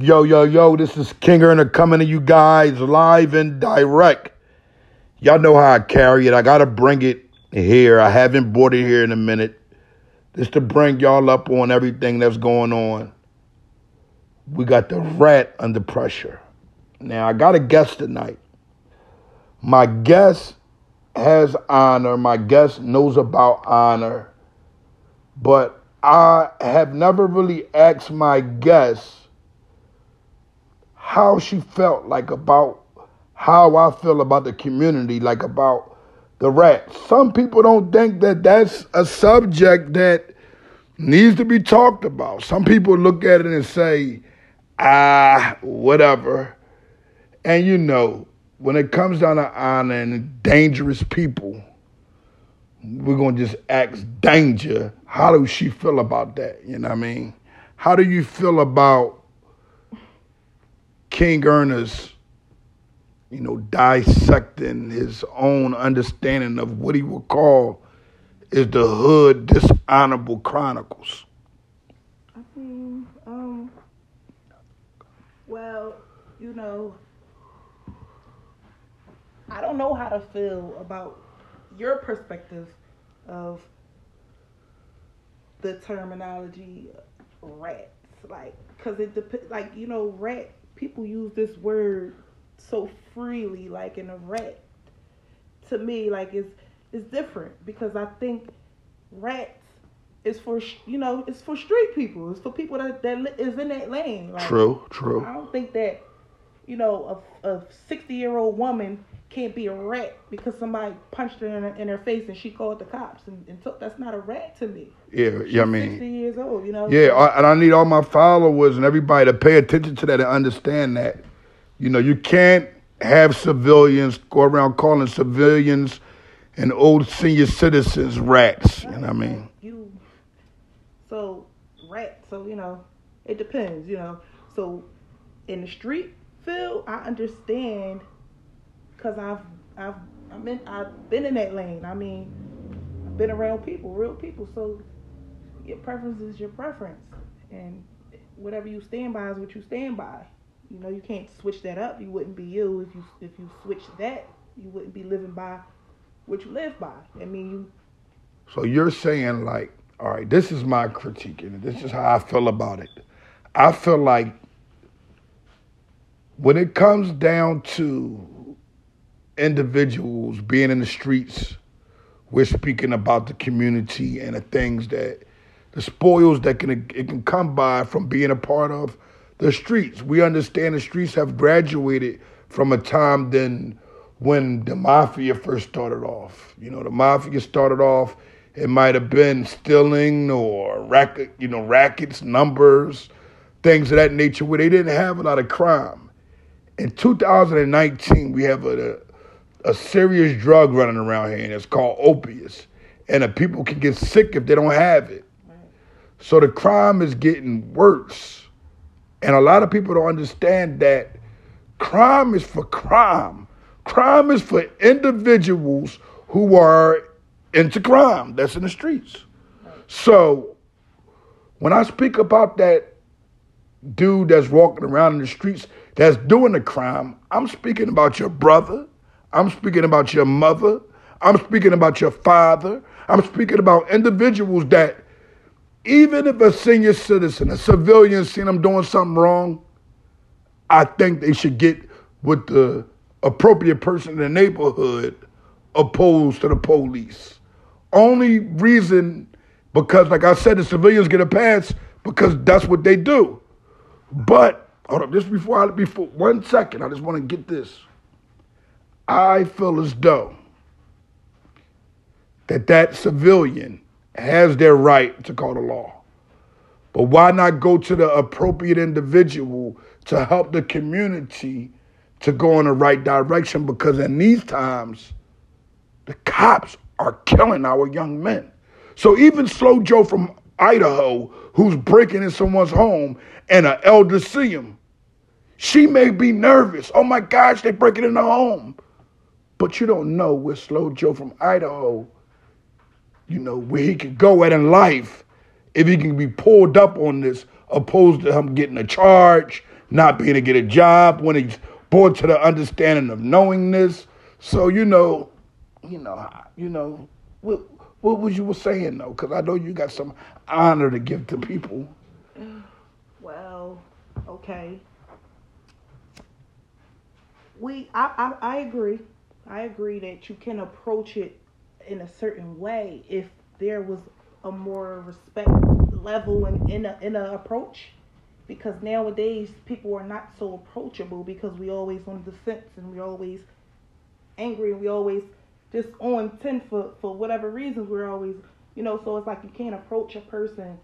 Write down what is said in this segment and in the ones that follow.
Yo, this is King Ernest coming to you guys live and direct. Y'all know how I carry it. I got to bring it here. I haven't brought it here in a minute. Just to bring y'all up on everything that's going on. We got the rat under pressure. Now, I got a guest tonight. My guest has honor. My guest knows about honor. But I have never really asked my guest how she felt like about how I feel about the community, like about the rat. Some people don't think that that's a subject that needs to be talked about. Some people look at it and say, whatever. And you know, when it comes down to honor and dangerous people, we're going to just ask danger, how does she feel about that? You know what I mean? How do you feel about King Ernest, you know, dissecting his own understanding of what he would call is the hood dishonorable chronicles? I mean, well, you know, I don't know how to feel about your perspective of the terminology rats, like, because it depends, like, you know, rat, people use this word so freely, like, in a rat, to me, like, it's different, because I think rats is for, you know, it's for street people, it's for people that is in that lane. Like, true. I don't think that, you know, a 60-year-old woman can't be a rat because somebody punched her in her face and she called the cops and that's not a rat to me. Yeah, she's, I mean, 60 years old, you know. Yeah, and I need all my followers and everybody to pay attention to that and understand that. You know, you can't have civilians go around calling civilians and old senior citizens rats. Right. You know what I mean? So, you know, it depends, you know. So, in the street field, I understand, because I've been in that lane. I mean, I've been around people, real people. So your preference is your preference. And whatever you stand by is what you stand by. You know, you can't switch that up. You wouldn't be you. If you switch that, you wouldn't be living by what you live by. I mean, you. So you're saying, like, all right, this is my critique, and this is how I feel about it. I feel like when it comes down to individuals being in the streets, we're speaking about the community and the things that, the spoils that it can come by from being a part of the streets. We understand the streets have graduated from a time then when the mafia first started off. You know, the mafia started off, it might have been stealing or rackets, numbers, things of that nature, where they didn't have a lot of crime. In 2019, we have a serious drug running around here, and it's called opiates. And the people can get sick if they don't have it. Right. So the crime is getting worse. And a lot of people don't understand that crime is for crime. Crime is for individuals who are into crime that's in the streets. Right. So when I speak about that dude that's walking around in the streets that's doing the crime, I'm speaking about your brother. I'm speaking about your mother. I'm speaking about your father. I'm speaking about individuals that, even if a senior citizen, a civilian, seen them doing something wrong, I think they should get with the appropriate person in the neighborhood, opposed to the police. Only reason, because like I said, the civilians get a pass because that's what they do. But hold up, just before 1 second, I just want to get this. I feel as though that civilian has their right to call the law. But why not go to the appropriate individual to help the community to go in the right direction? Because in these times, the cops are killing our young men. So even Slow Joe from Idaho, who's breaking in someone's home and an elder see him, she may be nervous. Oh, my gosh, they're breaking in the home. But you don't know where Slow Joe from Idaho, you know, where he could go at in life if he can be pulled up on this, opposed to him getting a charge, not being able to get a job, when he's born to the understanding of knowingness. So, you know, what was you saying, though? Because I know you got some honor to give to people. Well, okay. I agree. I agree that you can approach it in a certain way if there was a more respect level in a approach, because nowadays people are not so approachable because we always on the defense and we always angry and we always just on 10 for whatever reasons we're always, so it's like you can't approach a person.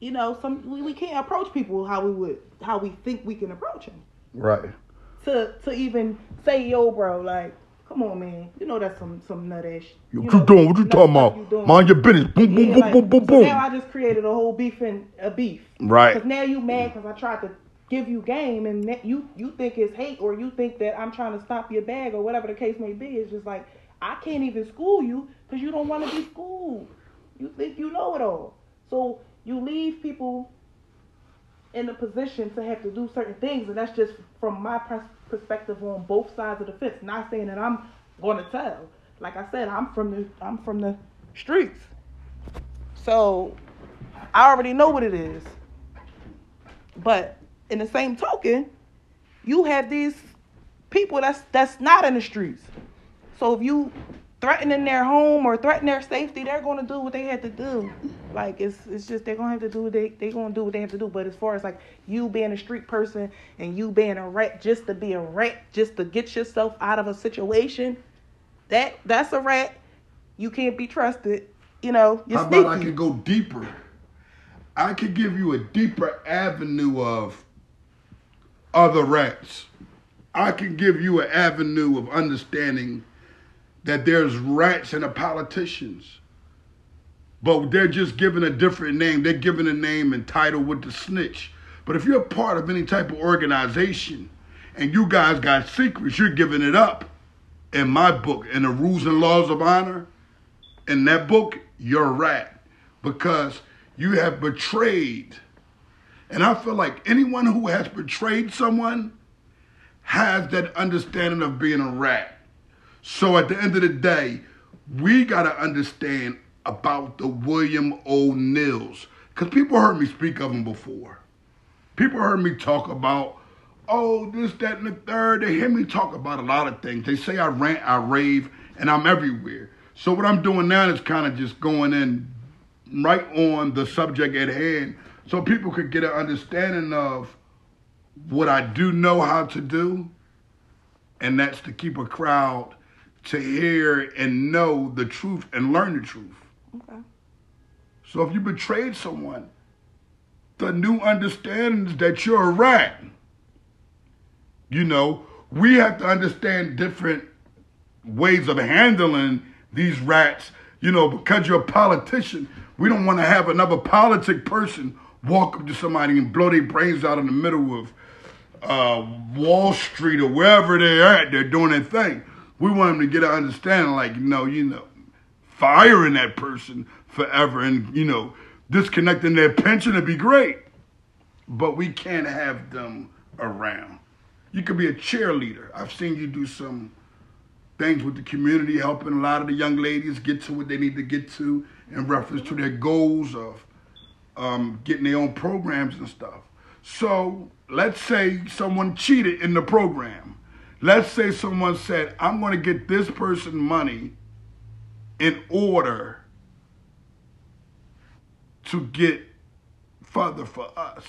We can't approach people how we think we can approach them. Right. To even say, yo, bro, like, come on, man. You know that's some nut ass shit. What you talking about? Mind your business. Boom, boom, boom, boom, boom, boom. Now I just created a whole beef and a beef. Right. Because now you mad because I tried to give you game and you think it's hate, or you think that I'm trying to stop your bag or whatever the case may be. It's just like, I can't even school you because you don't want to be schooled. You think you know it all. So you leave people in a position to have to do certain things, and that's just from my perspective on both sides of the fence. Not saying that I'm gonna tell. Like I said, I'm from the streets, so I already know what it is. But in the same token, you have these people that's not in the streets. So if you threatening their home or threatening their safety, they're gonna do what they have to do. Like it's just they're gonna have to do what they gonna do what they have to do. But as far as like you being a street person and you being a rat just to be a rat, just to get yourself out of a situation, that's a rat. You can't be trusted. You're sneaky. How about I can go deeper? I could give you a deeper avenue of other rats. I can give you an avenue of understanding that there's rats in the politicians, but they're just given a different name. They're given a name and title with the snitch. But if you're a part of any type of organization and you guys got secrets, you're giving it up. In my book, in the Rules and Laws of Honor, in that book, you're a rat because you have betrayed. And I feel like anyone who has betrayed someone has that understanding of being a rat. So at the end of the day, we got to understand about the William O'Neills, because people heard me speak of them before. People heard me talk about, this, that, and the third. They hear me talk about a lot of things. They say I rant, I rave, and I'm everywhere. So what I'm doing now is kind of just going in right on the subject at hand so people could get an understanding of what I do know how to do, and that's to keep a crowd to hear and know the truth and learn the truth. Okay. So if you betrayed someone, the new understanding is that you're a rat. We have to understand different ways of handling these rats. Because you're a politician, we don't want to have another politic person walk up to somebody and blow their brains out in the middle of Wall Street or wherever they're at. They're doing their thing. We want them to get an understanding, like, firing that person forever and, disconnecting their pension would be great. But we can't have them around. You could be a cheerleader. I've seen you do some things with the community, helping a lot of the young ladies get to what they need to get to in reference to their goals of getting their own programs and stuff. So let's say someone cheated in the program. Let's say someone said, I'm going to get this person money in order to get further for us.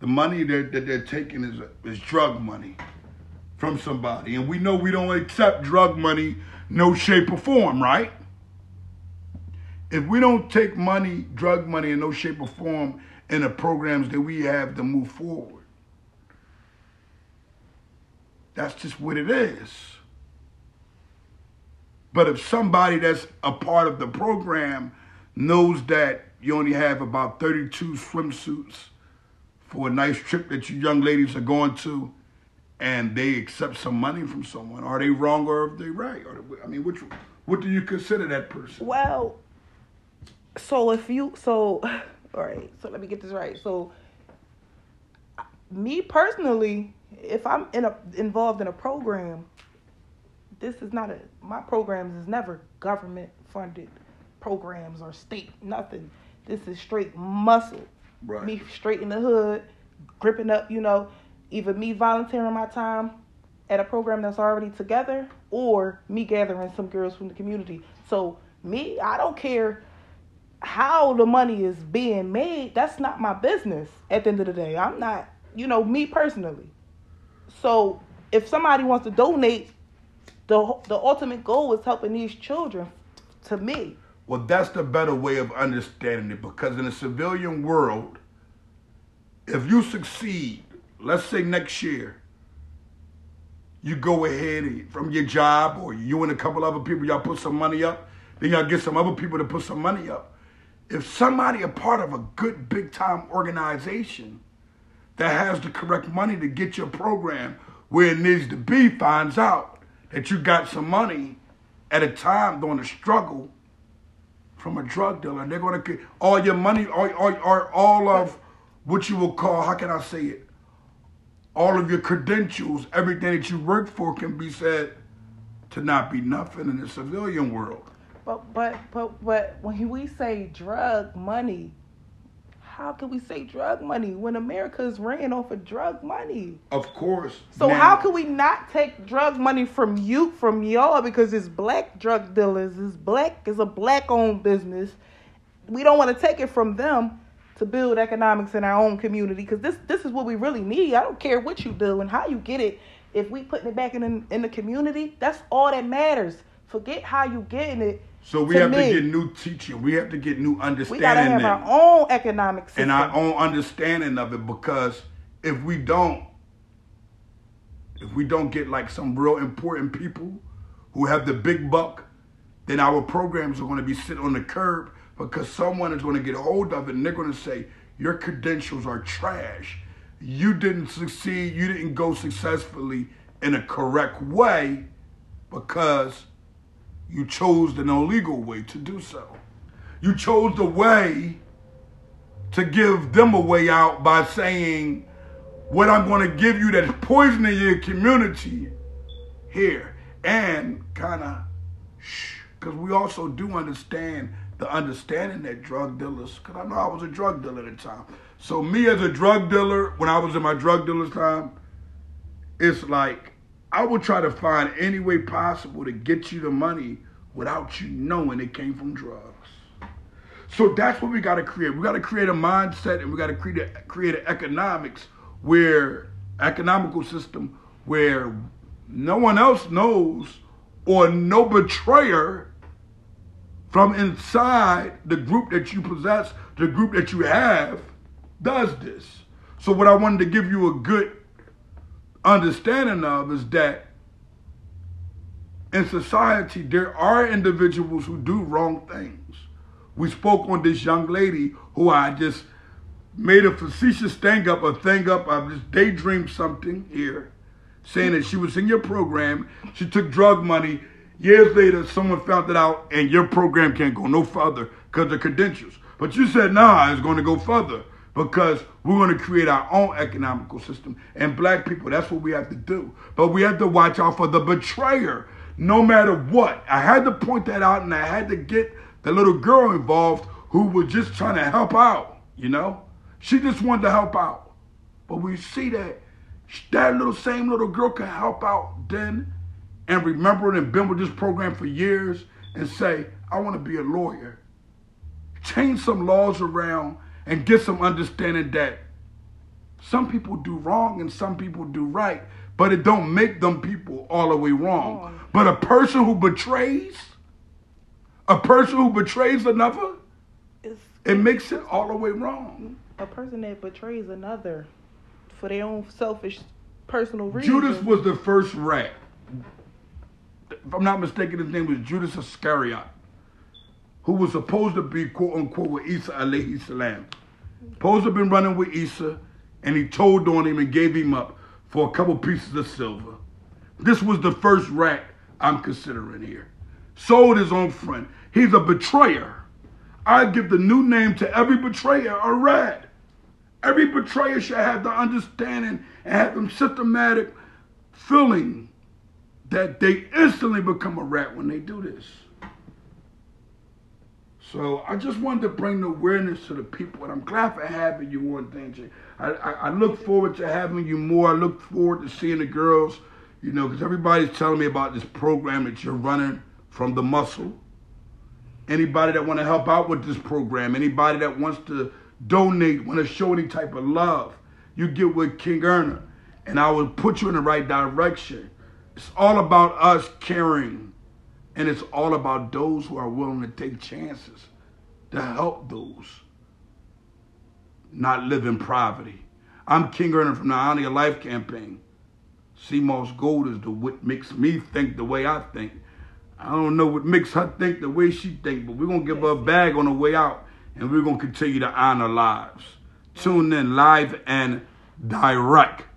The money that they're taking is drug money from somebody. And we know we don't accept drug money, no shape or form, right? If we don't take money, drug money in no shape or form in the programs that we have to move forward. That's just what it is. But if somebody that's a part of the program knows that you only have about 32 swimsuits for a nice trip that you young ladies are going to, and they accept some money from someone, are they wrong or are they right? What do you consider that person? Well, all right, so let me get this right. So me personally, if I'm involved in a program, this is not my programs is never government funded programs or state, nothing. This is straight muscle. Right. Me straight in the hood, gripping up, either me volunteering my time at a program that's already together or me gathering some girls from the community. So me, I don't care how the money is being made. That's not my business at the end of the day. I'm not, me personally. So if somebody wants to donate, the ultimate goal is helping these children, to me. Well, that's the better way of understanding it, because in the civilian world, if you succeed, let's say next year, you go ahead from your job, or you and a couple other people, y'all put some money up, then y'all get some other people to put some money up. If somebody a part of a good big-time organization that has the correct money to get your program where it needs to be finds out that you got some money at a time during the struggle from a drug dealer, and they're going to get all your money, all of what you will call, how can I say it, all of your credentials, everything that you work for can be said to not be nothing in the civilian world. But when we say drug money, how can we say drug money when America is ran off of drug money? Of course. So now, how can we not take drug money from you, from y'all, because it's black drug dealers, it's a black-owned business. We don't want to take it from them to build economics in our own community, because this is what we really need. I don't care what you do and how you get it. If we putting it back in the community, that's all that matters. Forget how you getting it. So we have to get new teaching. We have to get new understanding. We got to have our own economic system. And our own understanding of it, because if we don't get like some real important people who have the big buck, then our programs are going to be sitting on the curb, because someone is going to get a hold of it and they're going to say, your credentials are trash. You didn't succeed. You didn't go successfully in a correct way because you chose the illegal way to do so. You chose the way to give them a way out by saying, what I'm going to give you that's poisoning your community here. And kind of, because we also do understand the understanding that drug dealers, because I know I was a drug dealer at the time. So me as a drug dealer, when I was in my drug dealer's time, it's like, I would try to find any way possible to get you the money without you knowing it came from drugs. So that's what we got to create. We got to create a mindset, and we got to create an economical system where no one else knows, or no betrayer from inside the group that you possess, the group that you have, does this. So what I wanted to give you a good understanding of is that in society there are individuals who do wrong things. We spoke on this young lady who I just made a facetious thing up. I just daydreamed something here, saying that she was in your program. She took drug money. Years later, someone found it out, and your program can't go no further because of credentials. But you said, nah, it's going to go further, because we're going to create our own economical system. And black people, that's what we have to do. But we have to watch out for the betrayer, no matter what. I had to point that out, and I had to get the little girl involved who was just trying to help out, She just wanted to help out. But we see that little girl can help out then and remember it and been with this program for years and say, I want to be a lawyer. Change some laws around and get some understanding that some people do wrong and some people do right, but it don't make them people all the way wrong. But a person who betrays another, it makes it all the way wrong. A person that betrays another for their own selfish personal reasons. Judas was the first rat. If I'm not mistaken, his name was Judas Iscariot, who was supposed to be, quote unquote, with Isa alayhi salam. Supposed to have been running with Isa, and he told on him and gave him up for a couple pieces of silver. This was the first rat I'm considering here. Sold his own friend. He's a betrayer. I give the new name to every betrayer, a rat. Every betrayer should have the understanding and have them systematic feeling that they instantly become a rat when they do this. So I just wanted to bring awareness to the people, and I'm glad for having you on, Danger. I look forward to having you more. I look forward to seeing the girls, you know, because everybody's telling me about this program that you're running from the muscle. Anybody that want to help out with this program, anybody that wants to donate, want to show any type of love, you get with King Ernest, and I will put you in the right direction. It's all about us caring. And it's all about those who are willing to take chances to help those not live in poverty. I'm King Ernest from the Honor Your Life campaign. C-Mos Gold is what makes me think the way I think. I don't know what makes her think the way she think, but we're going to give her a bag on the way out, and we're going to continue to honor lives. Tune in live and direct.